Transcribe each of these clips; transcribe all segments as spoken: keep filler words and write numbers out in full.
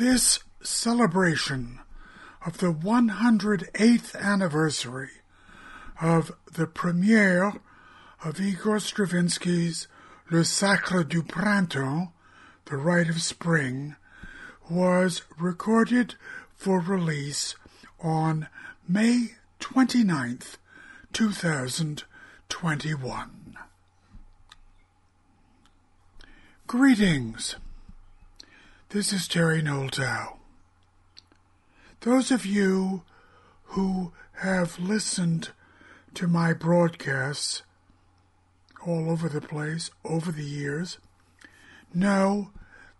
This celebration of the one hundred eighth anniversary of the premiere of Igor Stravinsky's Le Sacre du Printemps, The Rite of Spring, was recorded for release on May twenty-ninth, two thousand twenty-one. Greetings. This is Terry Noeltau. Those of you who have listened to my broadcasts all over the place over the years know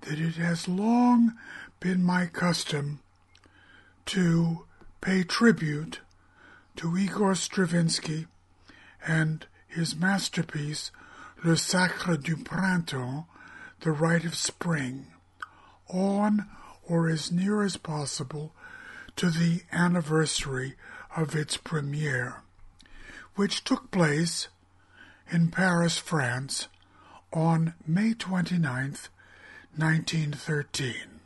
that it has long been my custom to pay tribute to Igor Stravinsky and his masterpiece, Le Sacre du Printemps, The Rite of Spring, on or as near as possible to the anniversary of its premiere, which took place in Paris, France, on May twenty-ninth, nineteen thirteen.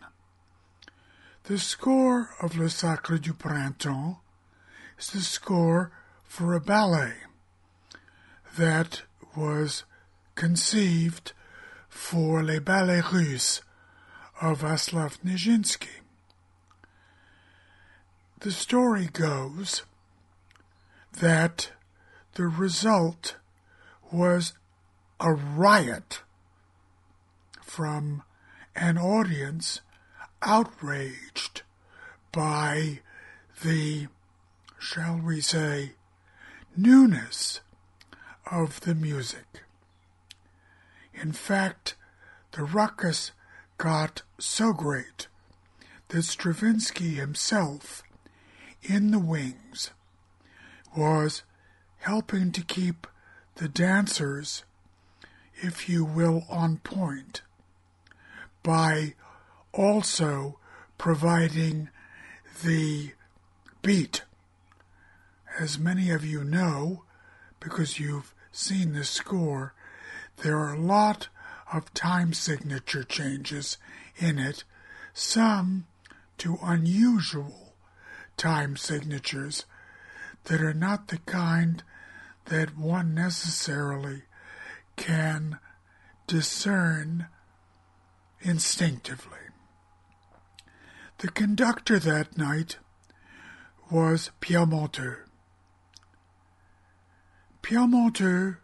The score of Le Sacre du Printemps is the score for a ballet that was conceived for Les Ballets Russes of Vaslav Nijinsky. The story goes that the result was a riot from an audience outraged by the, shall we say, newness of the music. In fact, the ruckus got so great that Stravinsky himself, in the wings, was helping to keep the dancers, if you will, on point, by also providing the beat. As many of you know, because you've seen the score, there are a lot of time signature changes in it, some to unusual time signatures that are not the kind that one necessarily can discern instinctively. The conductor that night was Pierre Monteux. Pierre Monteux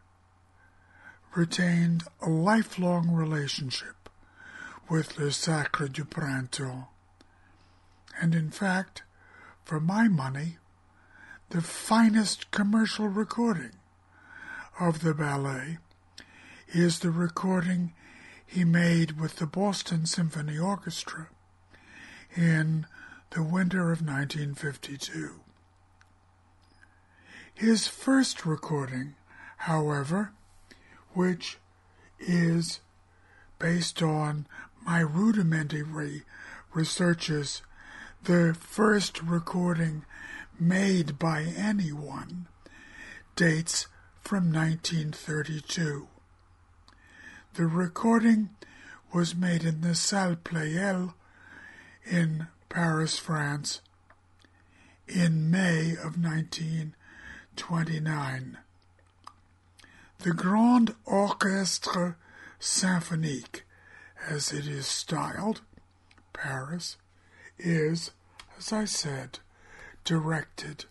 retained a lifelong relationship with Le Sacre du Printemps, and in fact, for my money, the finest commercial recording of the ballet is the recording he made with the Boston Symphony Orchestra in the winter of nineteen fifty-two. His first recording, however, which is based on my rudimentary researches, the first recording made by anyone, dates from nineteen thirty-two. The recording was made in the Salle Pleyel in Paris, France, in May of nineteen twenty-nine. The Grand Orchestre Symphonique, as it is styled, Paris, is, as I said, directed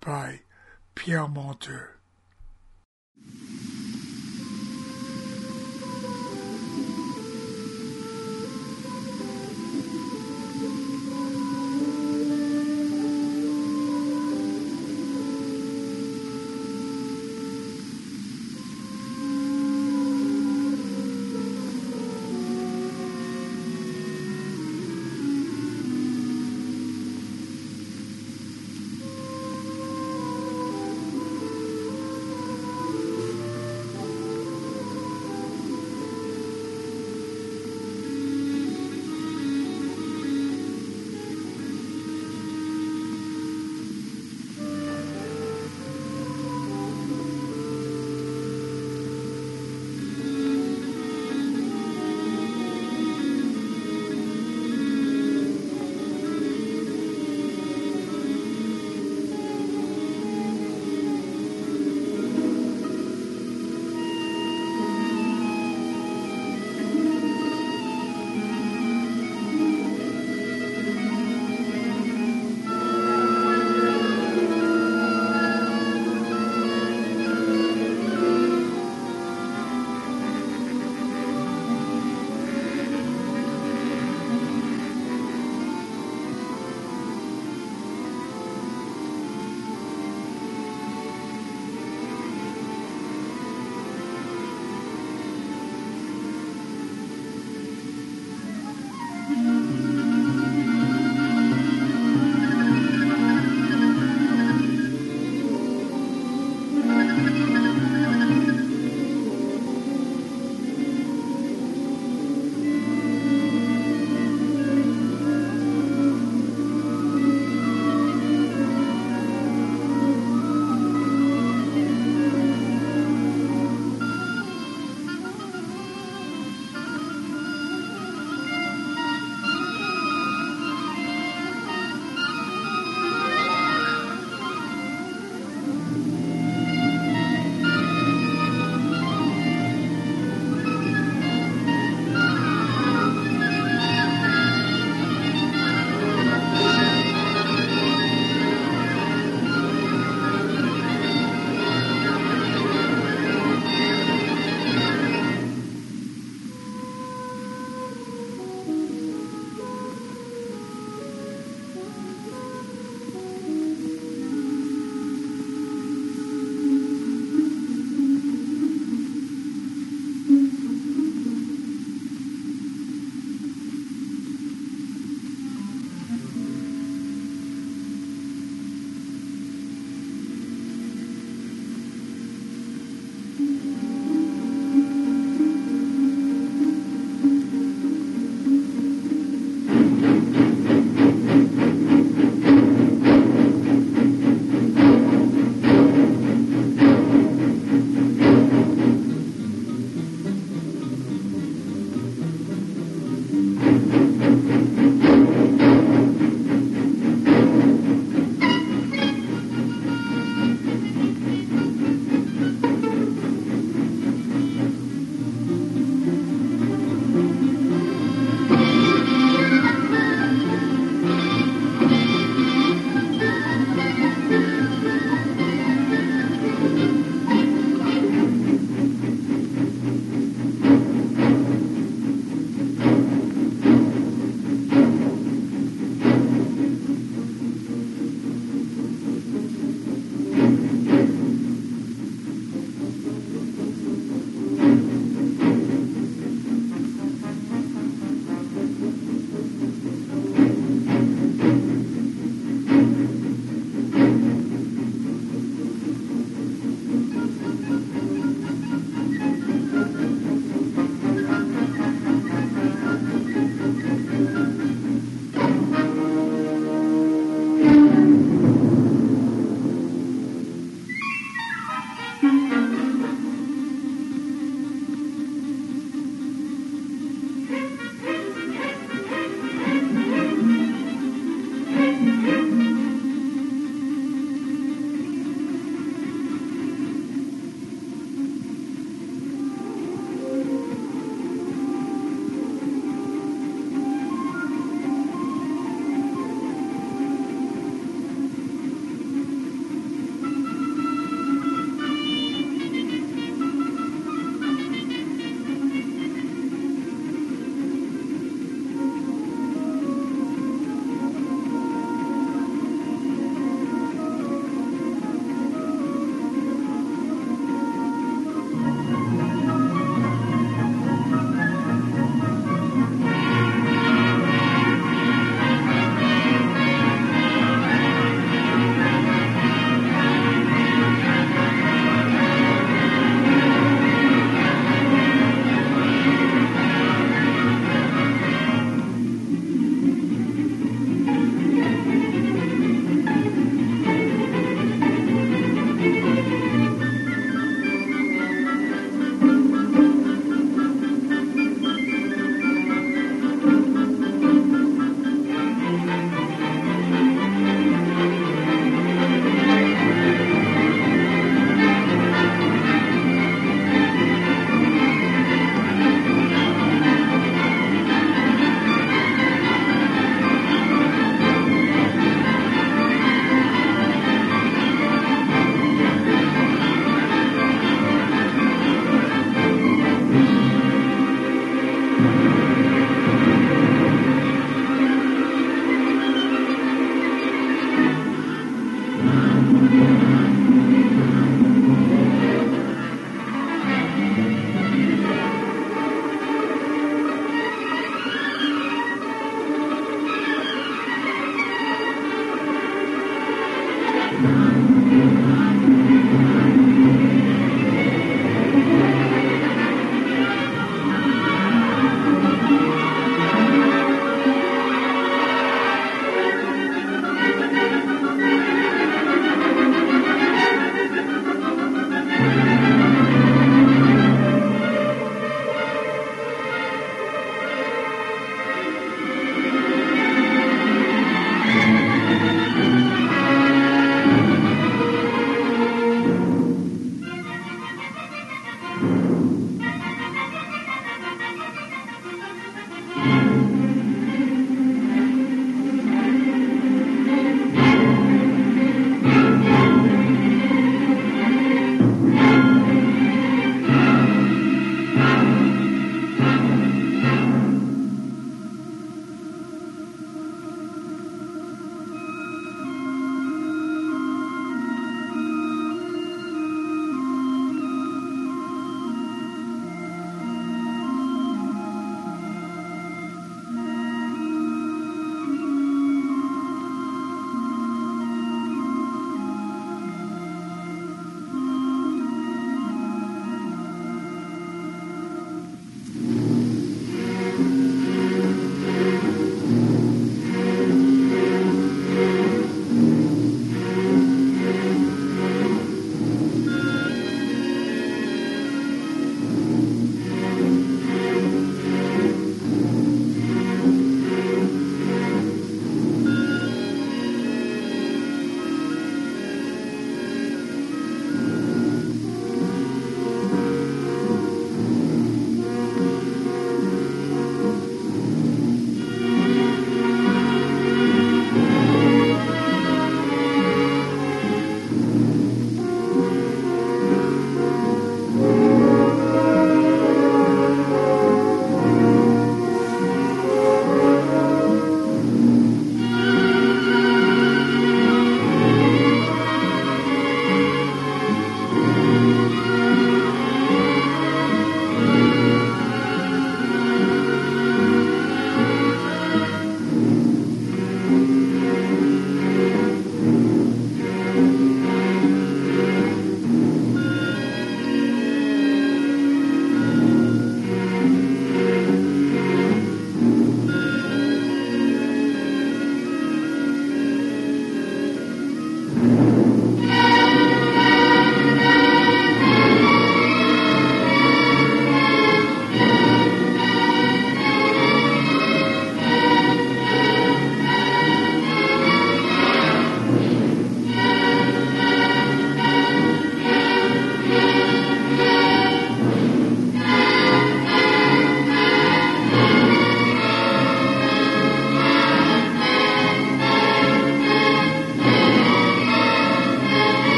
by Pierre Monteux.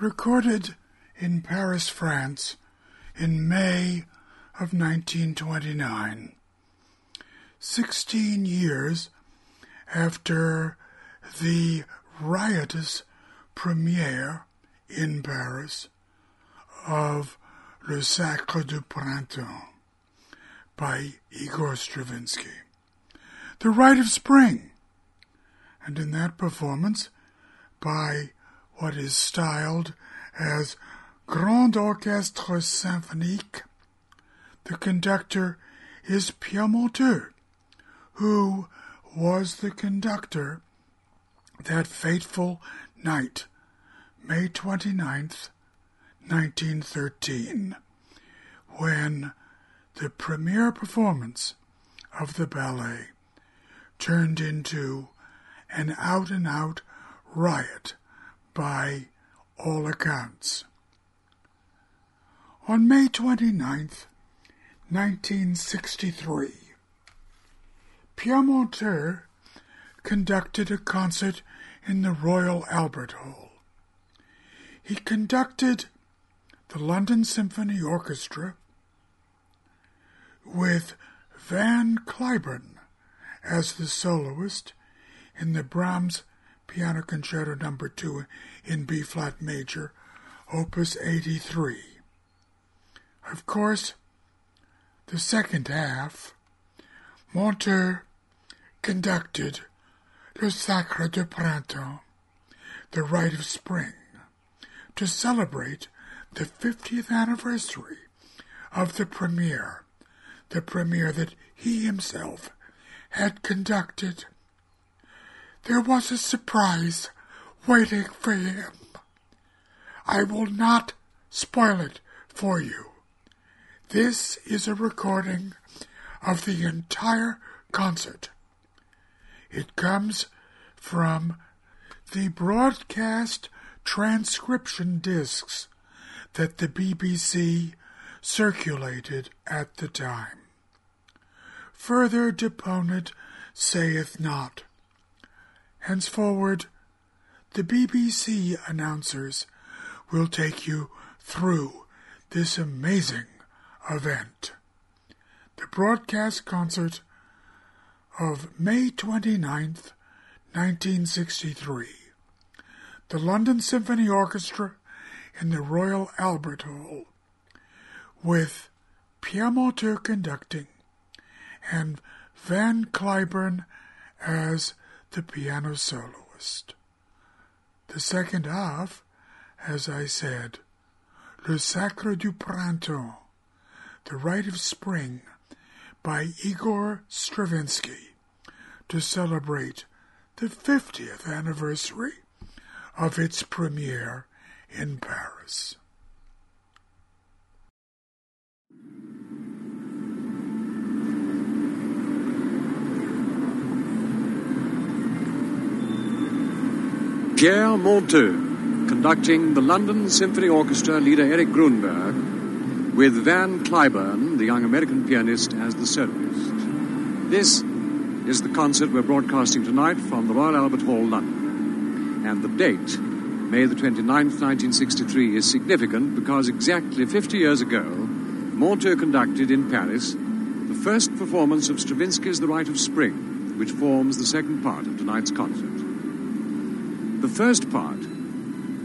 recorded in Paris, France, in May of nineteen twenty-nine, sixteen years after the riotous premiere in Paris of Le Sacre du Printemps by Igor Stravinsky, The Rite of Spring, and in that performance by what is styled as Grand Orchestre Symphonique, the conductor is Pierre Monteux, who was the conductor that fateful night, May twenty-ninth, nineteen thirteen, when the premiere performance of the ballet turned into an out-and-out riot by all accounts. On May twenty-ninth, nineteen sixty-three, Pierre Monteux conducted a concert in the Royal Albert Hall. He conducted the London Symphony Orchestra with Van Cliburn as the soloist in the Brahms Piano Concerto number two in B-flat major, opus eighty-three. Of course, the second half, Monteux conducted Le Sacre du Printemps, The Rite of Spring, to celebrate the fiftieth anniversary of the premiere, the premiere that he himself had conducted. There was a surprise waiting for him. I will not spoil it for you. This is a recording of the entire concert. It comes from the broadcast transcription discs that the B B C circulated at the time. Further deponent saith not. Henceforward, the B B C announcers will take you through this amazing event. The broadcast concert of May twenty-ninth, nineteen sixty-three. The London Symphony Orchestra in the Royal Albert Hall, with Pierre Monteux conducting and Van Cliburn as the piano soloist. The second half, as I said, Le Sacre du Printemps, The Rite of Spring, by Igor Stravinsky, to celebrate the fiftieth anniversary of its premiere in Paris. Pierre Monteux, conducting the London Symphony Orchestra leader Eric Gruenberg, with Van Cliburn, the young American pianist, as the soloist. This is the concert we're broadcasting tonight from the Royal Albert Hall, London. And the date, May the twenty-ninth, nineteen sixty-three, is significant because exactly fifty years ago, Monteux conducted in Paris the first performance of Stravinsky's The Rite of Spring, which forms the second part of tonight's concert. The first part,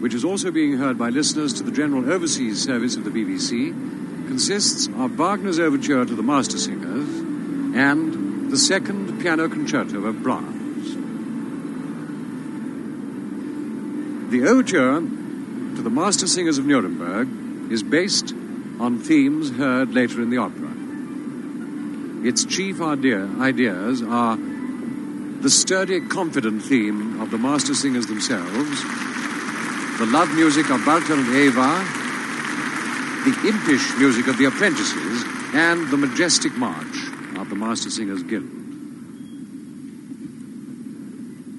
which is also being heard by listeners to the General Overseas Service of the B B C, consists of Wagner's overture to the Master Singers and the second piano concerto of Brahms. The overture to the Master Singers of Nuremberg is based on themes heard later in the opera. Its chief ideas are the sturdy, confident theme of the master singers themselves, the love music of Walter and Eva, the impish music of the apprentices, and the majestic march of the Master Singers Guild.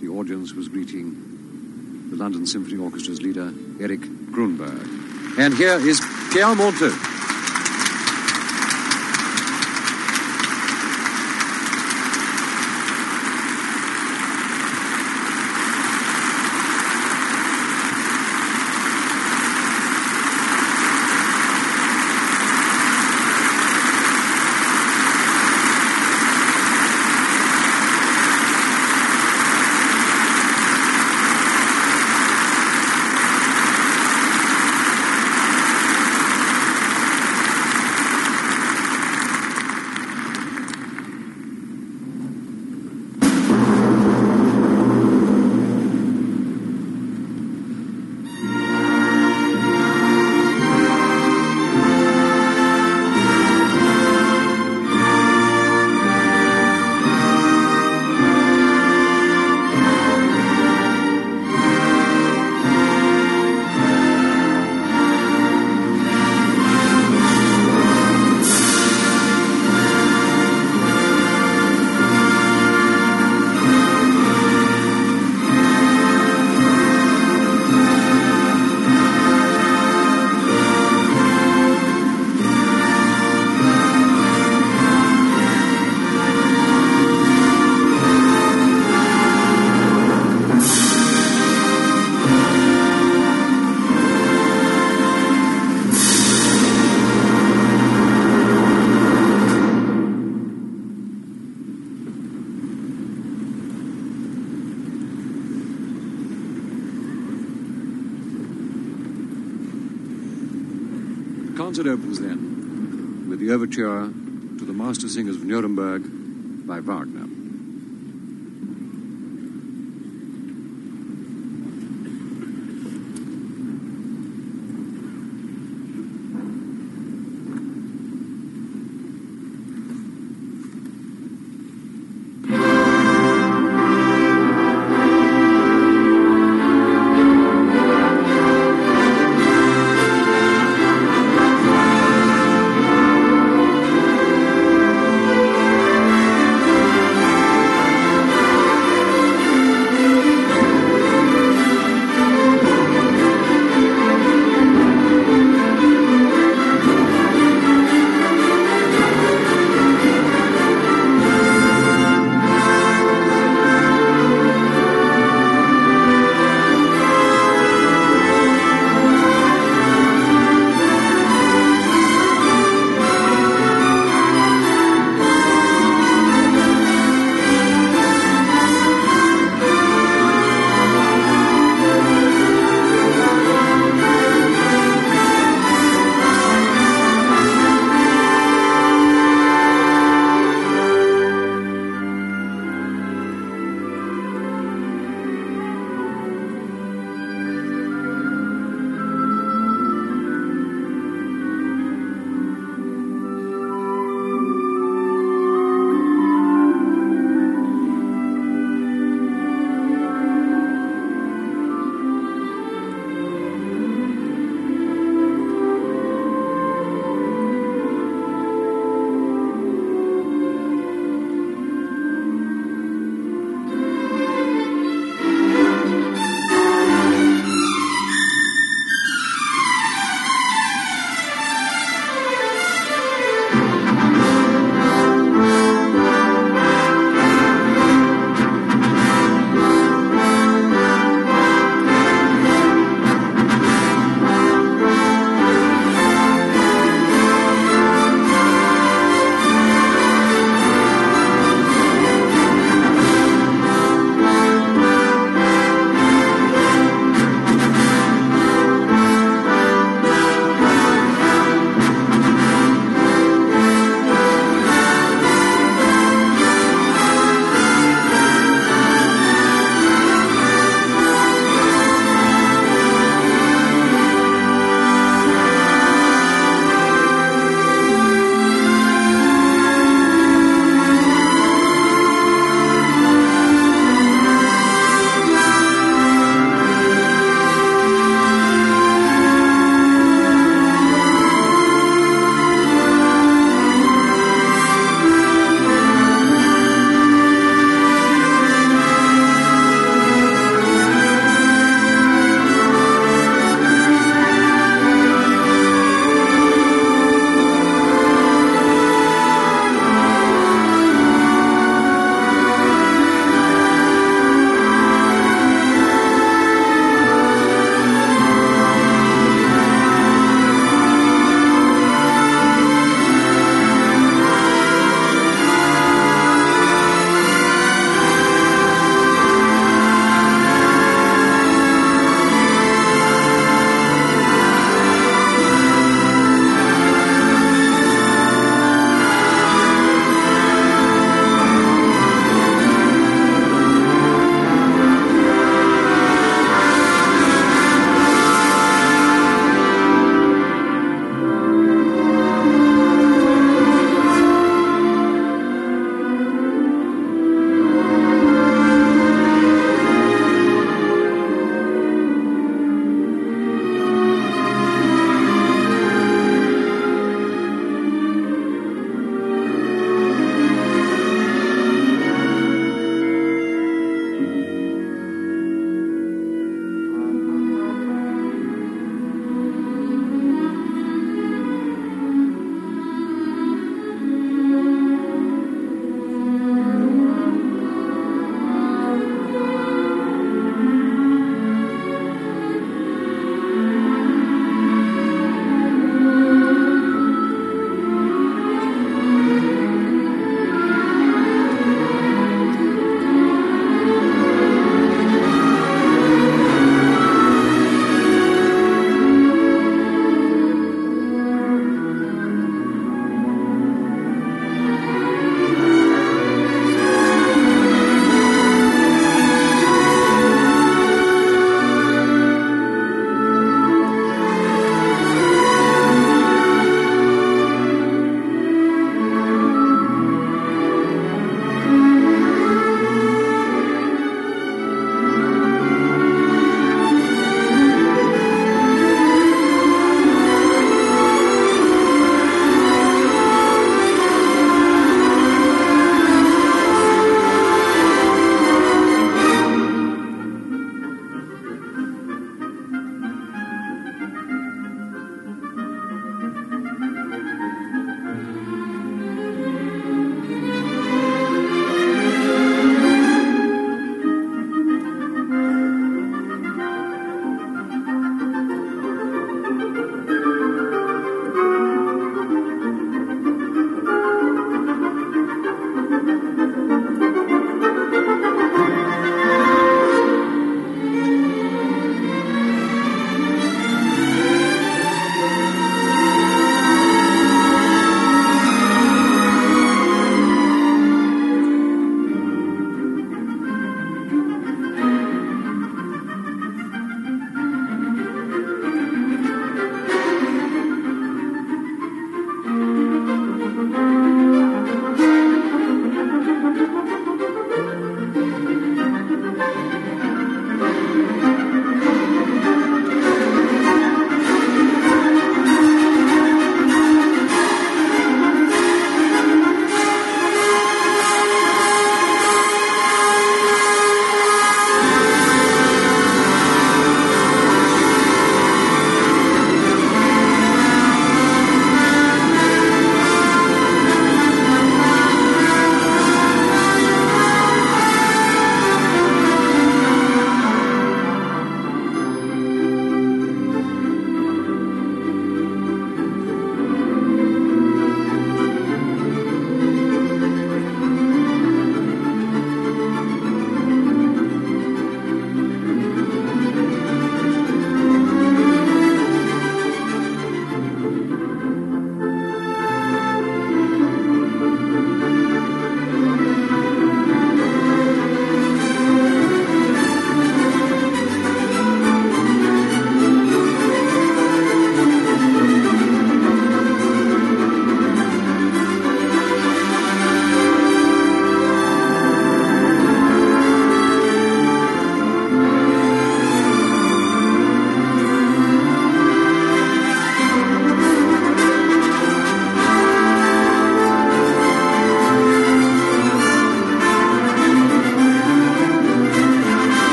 The audience was greeting the London Symphony Orchestra's leader, Eric Gruenberg. And here is Pierre Monteux. Concert opens then with the overture to the Master Singers of Nuremberg by Wagner.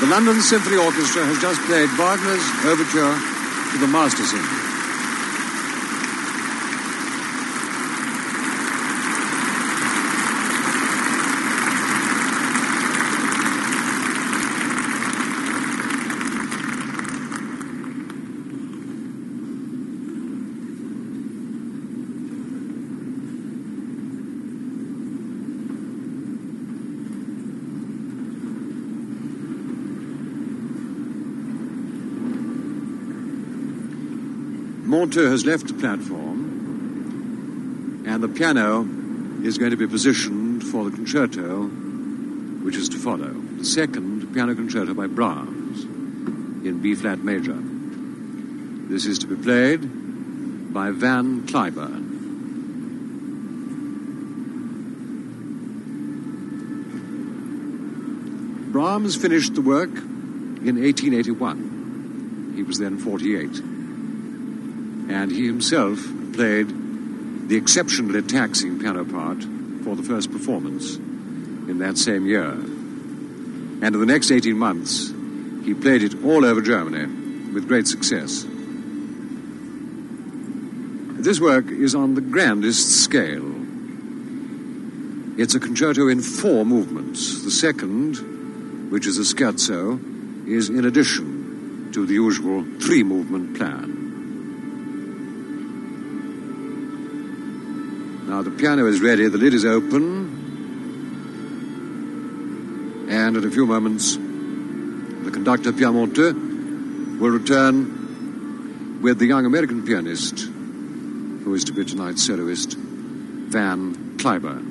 The London Symphony Orchestra has just played Wagner's overture to the Master Symphony. Monteux has left the platform, and the piano is going to be positioned for the concerto, which is to follow. The second piano concerto by Brahms in B-flat major. This is to be played by Van Cliburn. Brahms finished the work in eighteen eighty-one. He was then forty-eight. And he himself played the exceptionally taxing piano part for the first performance in that same year. And in the next eighteen months, he played it all over Germany with great success. This work is on the grandest scale. It's a concerto in four movements. The second, which is a scherzo, is in addition to the usual three-movement plan. Now the piano is ready, the lid is open, and in a few moments the conductor, Pierre Monteux, will return with the young American pianist, who is to be tonight's soloist, Van Cliburn.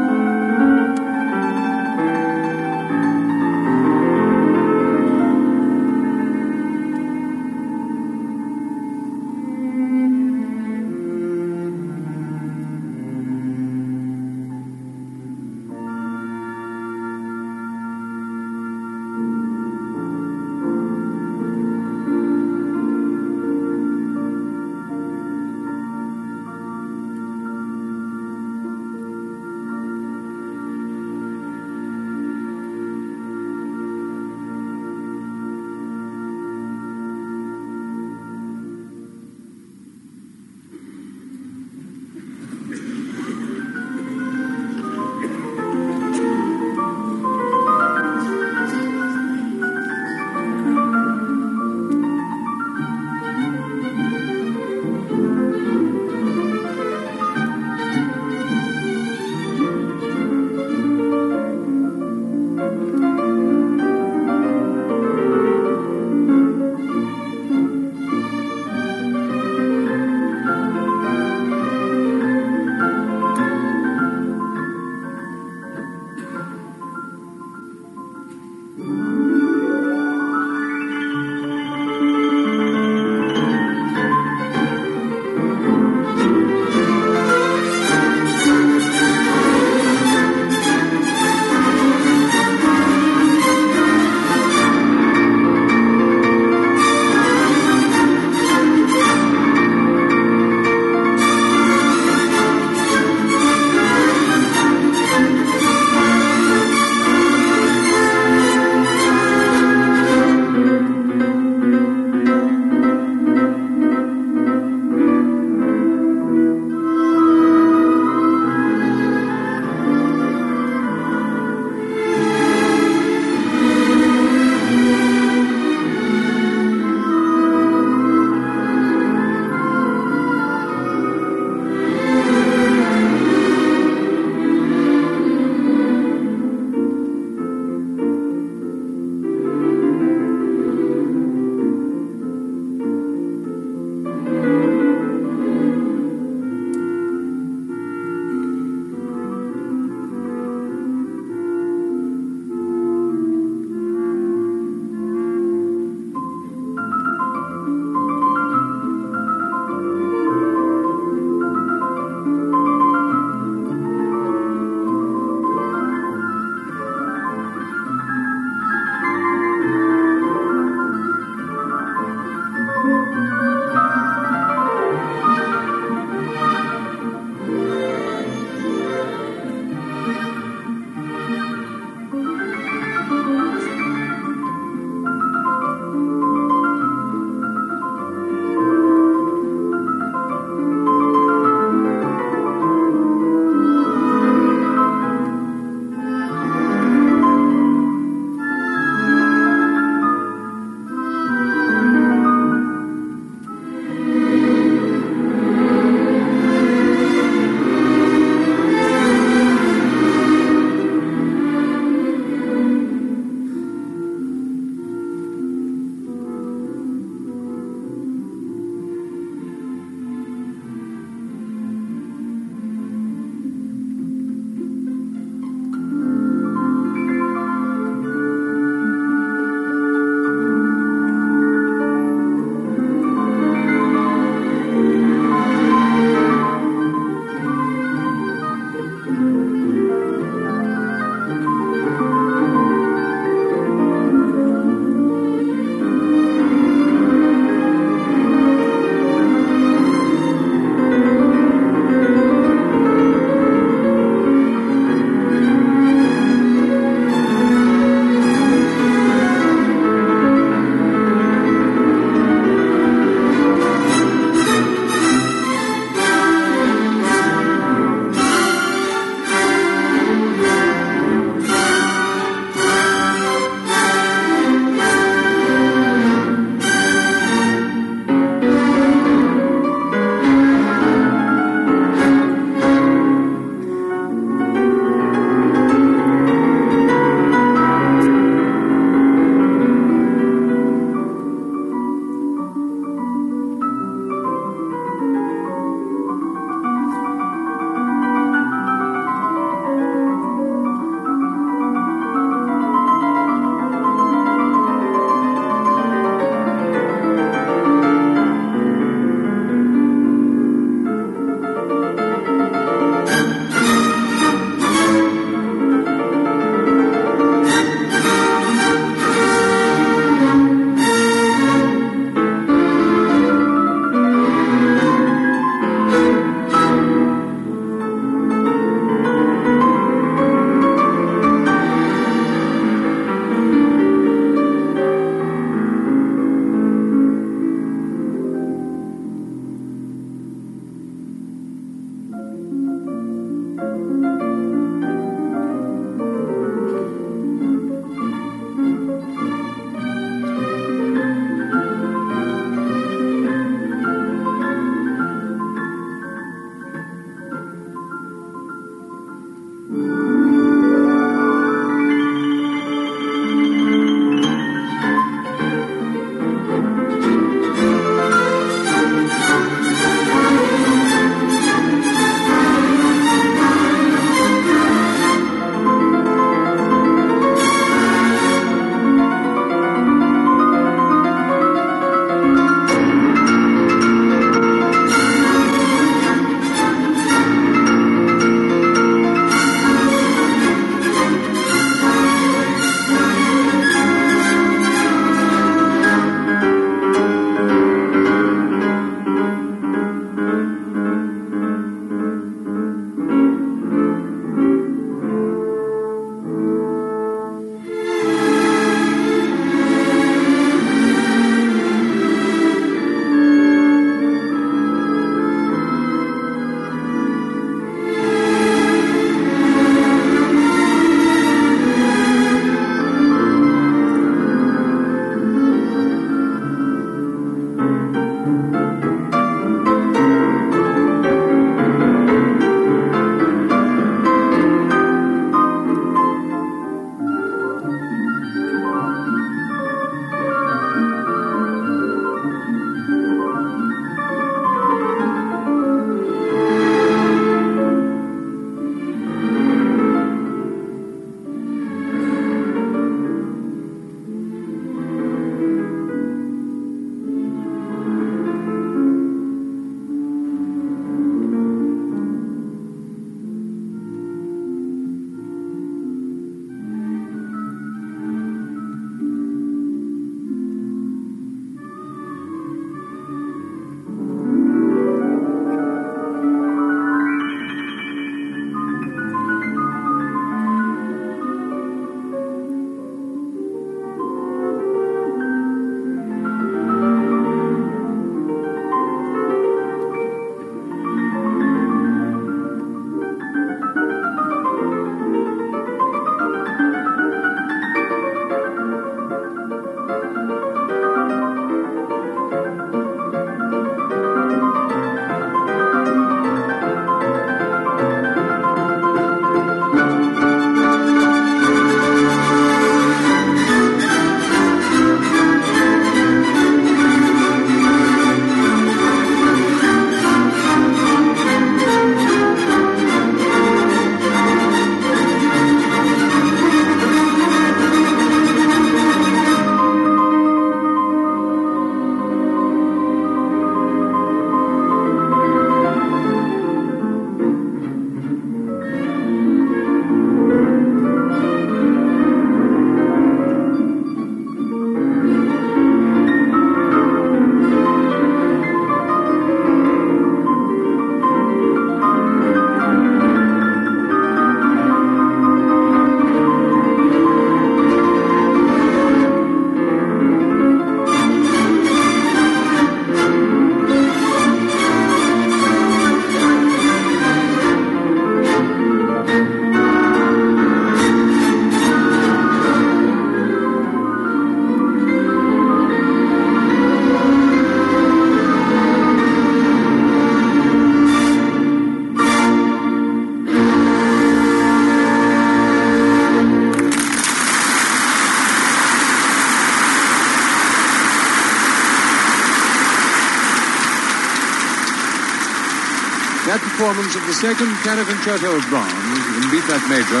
performance of the second piano concerto of Brahms in B flat major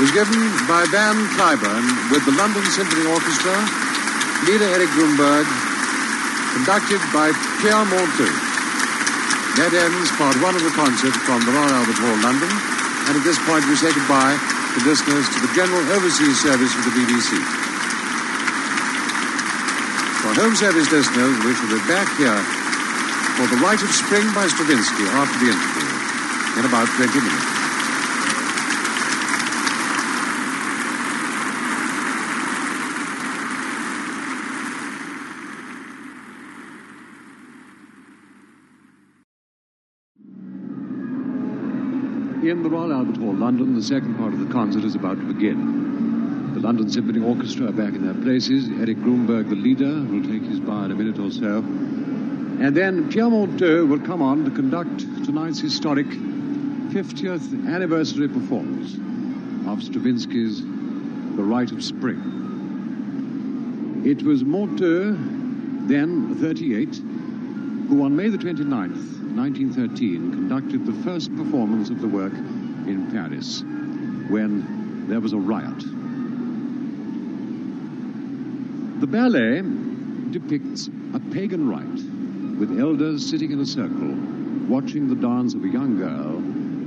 was given by Van Cliburn with the London Symphony Orchestra, leader Eric Gruenberg, conducted by Pierre Monteux. That ends part one of the concert from the Royal Albert Hall, London, and at this point we say goodbye to listeners to the General Overseas Service for the B B C. For Home Service listeners, we shall be back here for The Rite of Spring by Stravinsky after the interview in about twenty minutes. In the Royal Albert Hall, London, the second part of the concert is about to begin. The London Symphony Orchestra are back in their places. Eric Gruenberg, the leader, will take his bar in a minute or so. And then Pierre Monteux will come on to conduct tonight's historic fiftieth anniversary performance of Stravinsky's The Rite of Spring. It was Monteux, then thirty-eight, who on May the twenty-ninth, nineteen thirteen, conducted the first performance of the work in Paris when there was a riot. The ballet depicts a pagan rite with elders sitting in a circle watching the dance of a young girl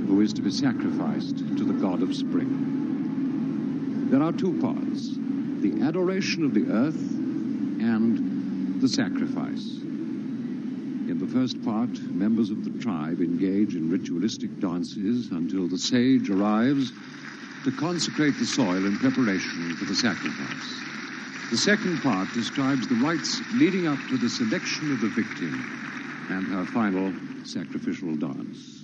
who is to be sacrificed to the god of spring. There are two parts, the adoration of the earth and the sacrifice. In the first part, members of the tribe engage in ritualistic dances until the sage arrives to consecrate the soil in preparation for the sacrifice. The second part describes the rites leading up to the selection of the victim and her final sacrificial dance.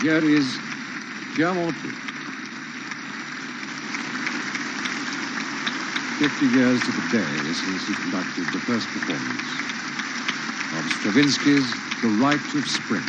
Here is Pierre Monteux. Fifty years to the day since he conducted the first performance of Stravinsky's The Rite of Spring.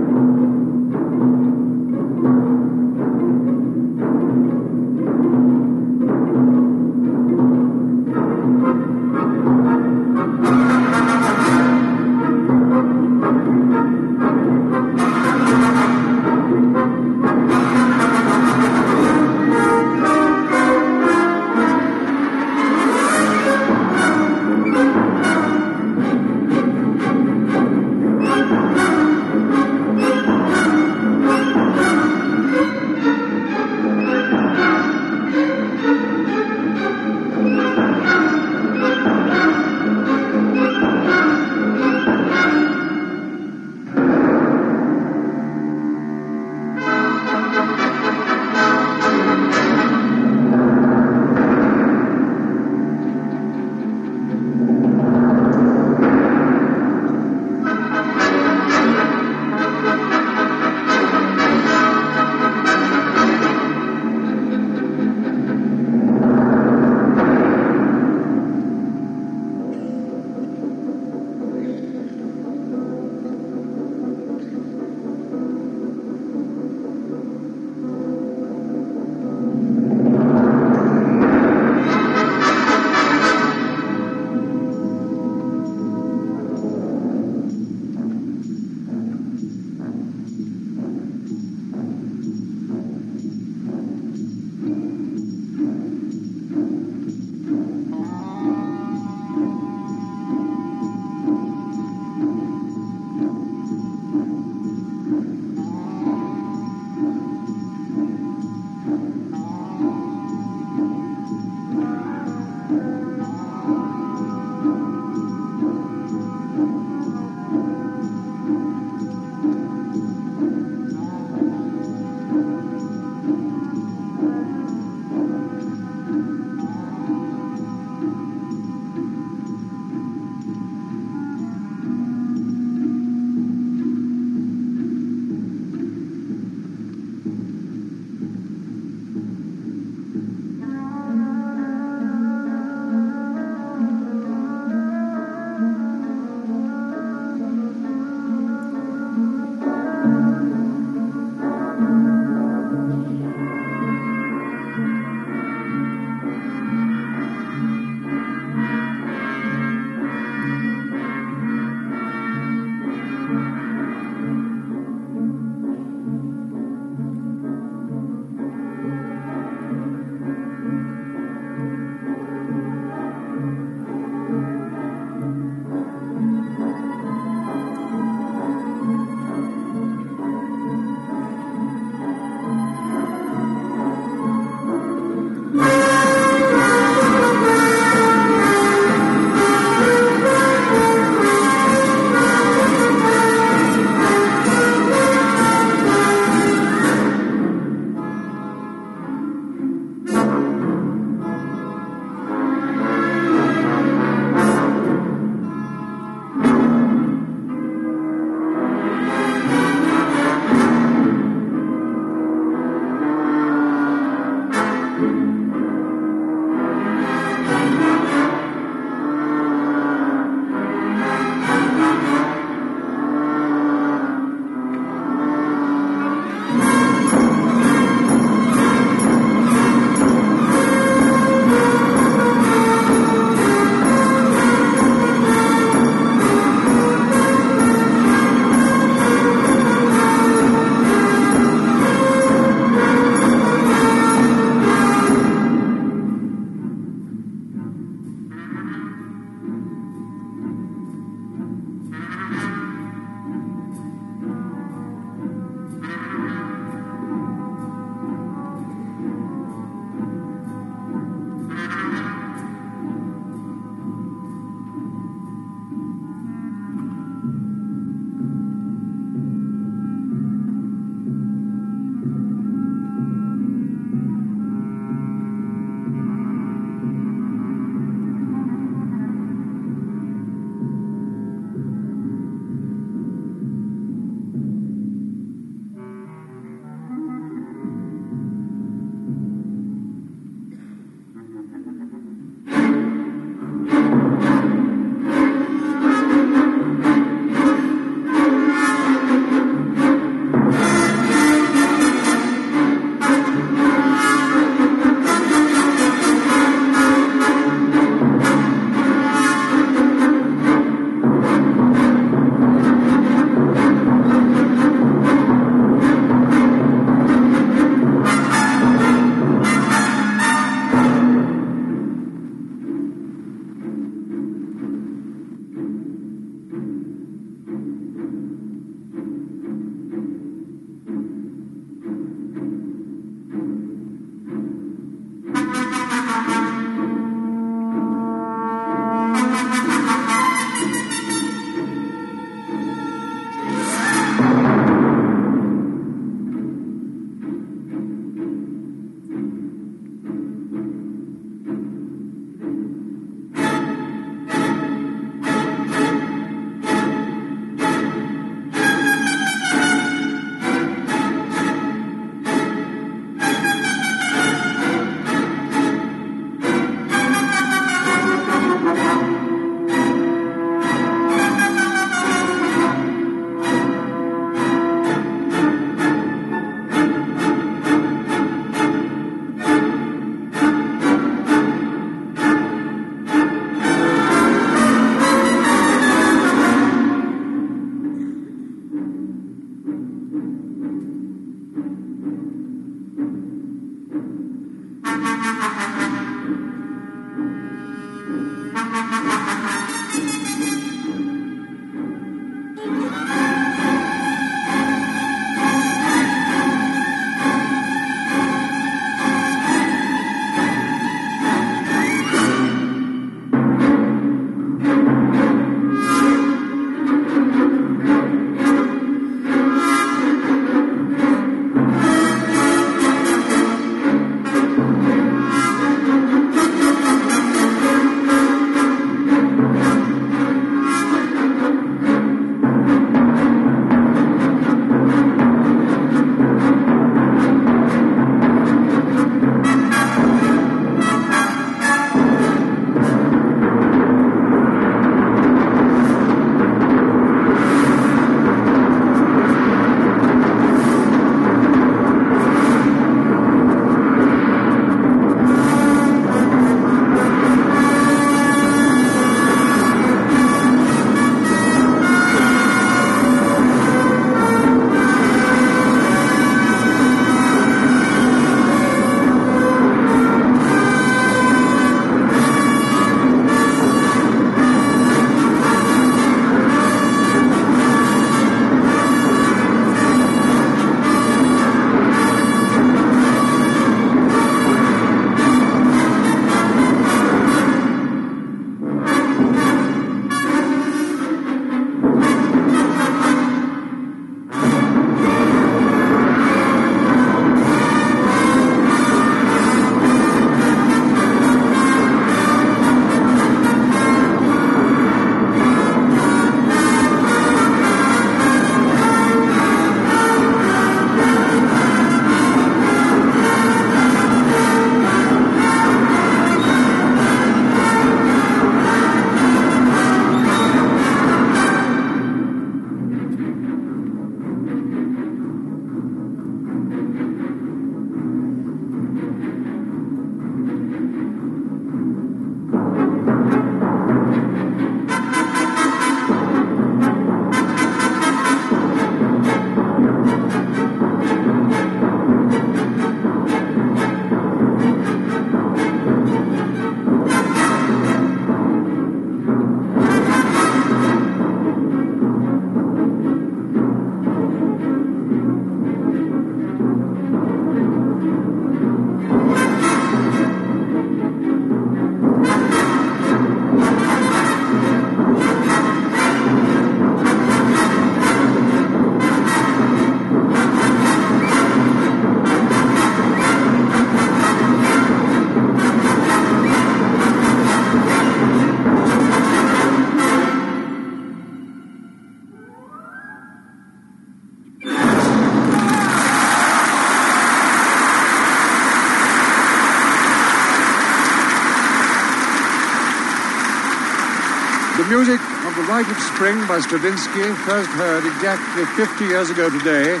White of Spring by Stravinsky, first heard exactly fifty years ago today,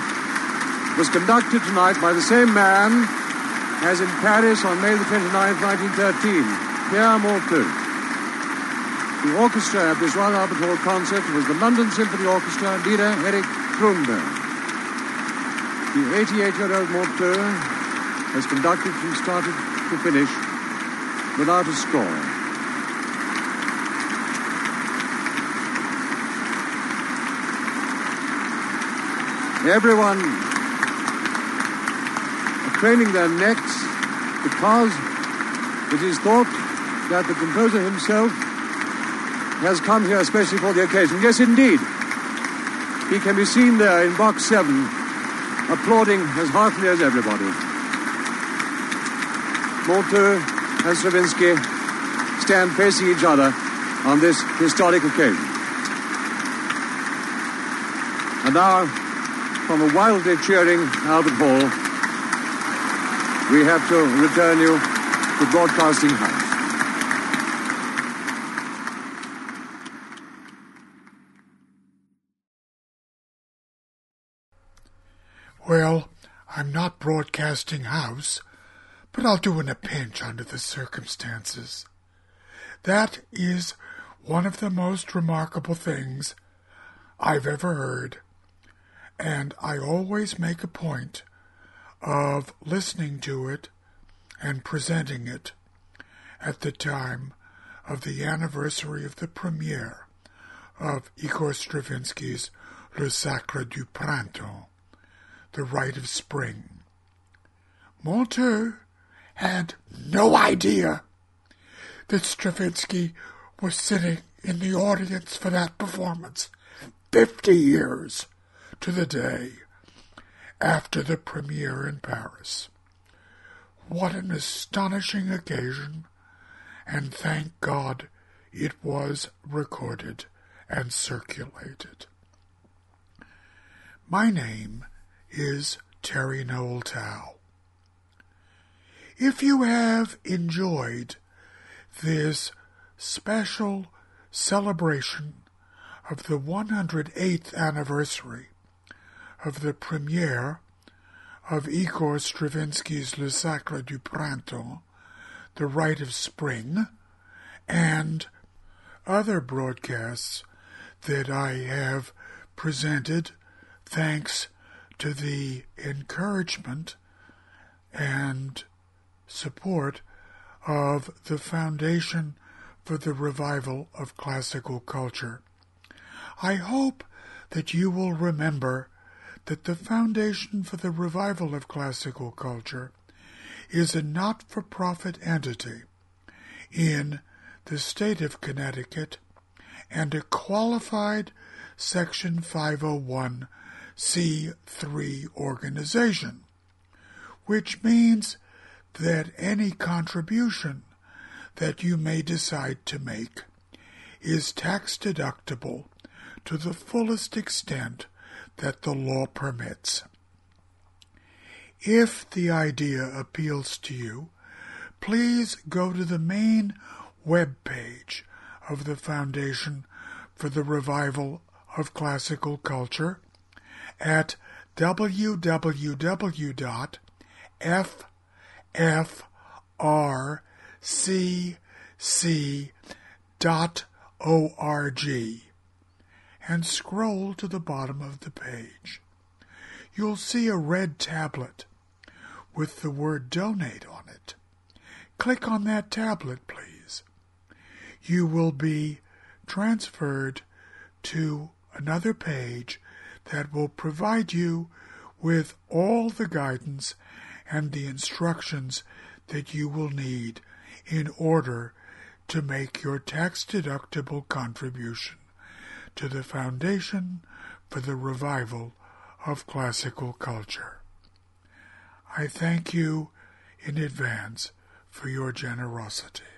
was conducted tonight by the same man as in Paris on May the twenty-ninth, nineteen thirteen, Pierre Monteux. The orchestra at this Royal Albert Hall concert was the London Symphony Orchestra leader Eric Gruenberg. The eighty-eight-year-old Monteux has conducted from start to finish without a score. Everyone are craning their necks because it is thought that the composer himself has come here especially for the occasion. Yes, indeed. He can be seen there in box seven, applauding as heartily as everybody. Monteux and Stravinsky stand facing each other on this historic occasion. And now, from a wildly cheering Albert Hall, we have to return you to Broadcasting House. Well, I'm not Broadcasting House, but I'll do in a pinch under the circumstances. That is one of the most remarkable things I've ever heard. And I always make a point of listening to it and presenting it at the time of the anniversary of the premiere of Igor Stravinsky's Le Sacre du Printemps, The Rite of Spring. Monteux had no idea that Stravinsky was sitting in the audience for that performance fifty years to the day after the premiere in Paris. What an astonishing occasion, and thank God it was recorded and circulated. My name is Terry Noeltau. If you have enjoyed this special celebration of the one hundred eighth anniversary of the premiere of Igor Stravinsky's Le Sacre du Printemps, The Rite of Spring, and other broadcasts that I have presented thanks to the encouragement and support of the Foundation for the Revival of Classical Culture. I hope that you will remember that the Foundation for the Revival of Classical Culture is a not-for-profit entity in the state of Connecticut and a qualified Section five oh one c three organization, which means that any contribution that you may decide to make is tax-deductible to the fullest extent that the law permits. If the idea appeals to you, please go to the main web page of the Foundation for the Revival of Classical Culture at w w w dot f f r c c dot org and scroll to the bottom of the page. You'll see a red tablet with the word Donate on it. Click on that tablet, please. You will be transferred to another page that will provide you with all the guidance and the instructions that you will need in order to make your tax-deductible contribution to the Foundation for the Revival of Classical Culture. I thank you in advance for your generosity.